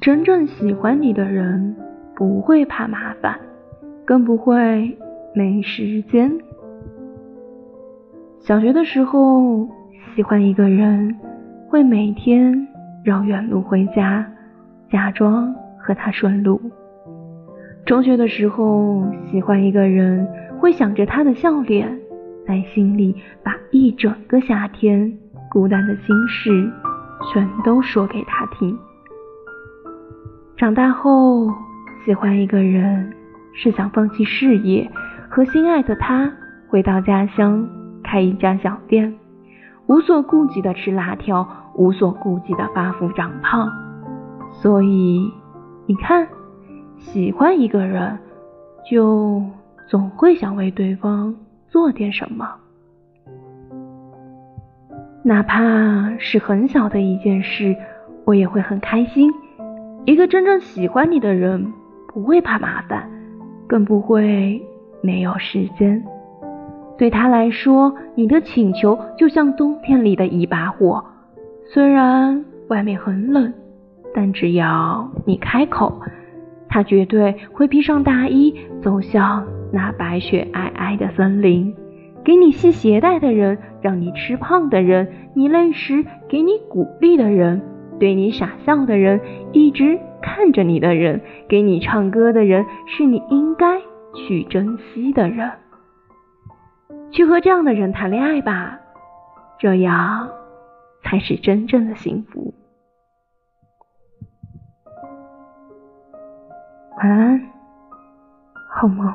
真正喜欢你的人不会怕麻烦，更不会没时间。小学的时候喜欢一个人，会每天绕远路回家，假装和他顺路。中学的时候喜欢一个人，会想着他的笑脸，在心里把一整个夏天孤单的心事全都说给他听。长大后喜欢一个人，是想放弃事业，和心爱的他回到家乡开一家小店，无所顾忌的吃辣条，无所顾忌的发福长胖。所以你看，喜欢一个人就总会想为对方做点什么，哪怕是很小的一件事，我也会很开心。一个真正喜欢你的人不会怕麻烦，更不会没有时间。对他来说，你的请求就像冬天里的一把火，虽然外面很冷，但只要你开口，他绝对会披上大衣走向那白雪皑皑的森林。给你系鞋带的人，让你吃胖的人，你累时给你鼓励的人，对你傻笑的人，一直看着你的人，给你唱歌的人，是你应该去珍惜的人。去和这样的人谈恋爱吧，这样才是真正的幸福。晚安，好梦。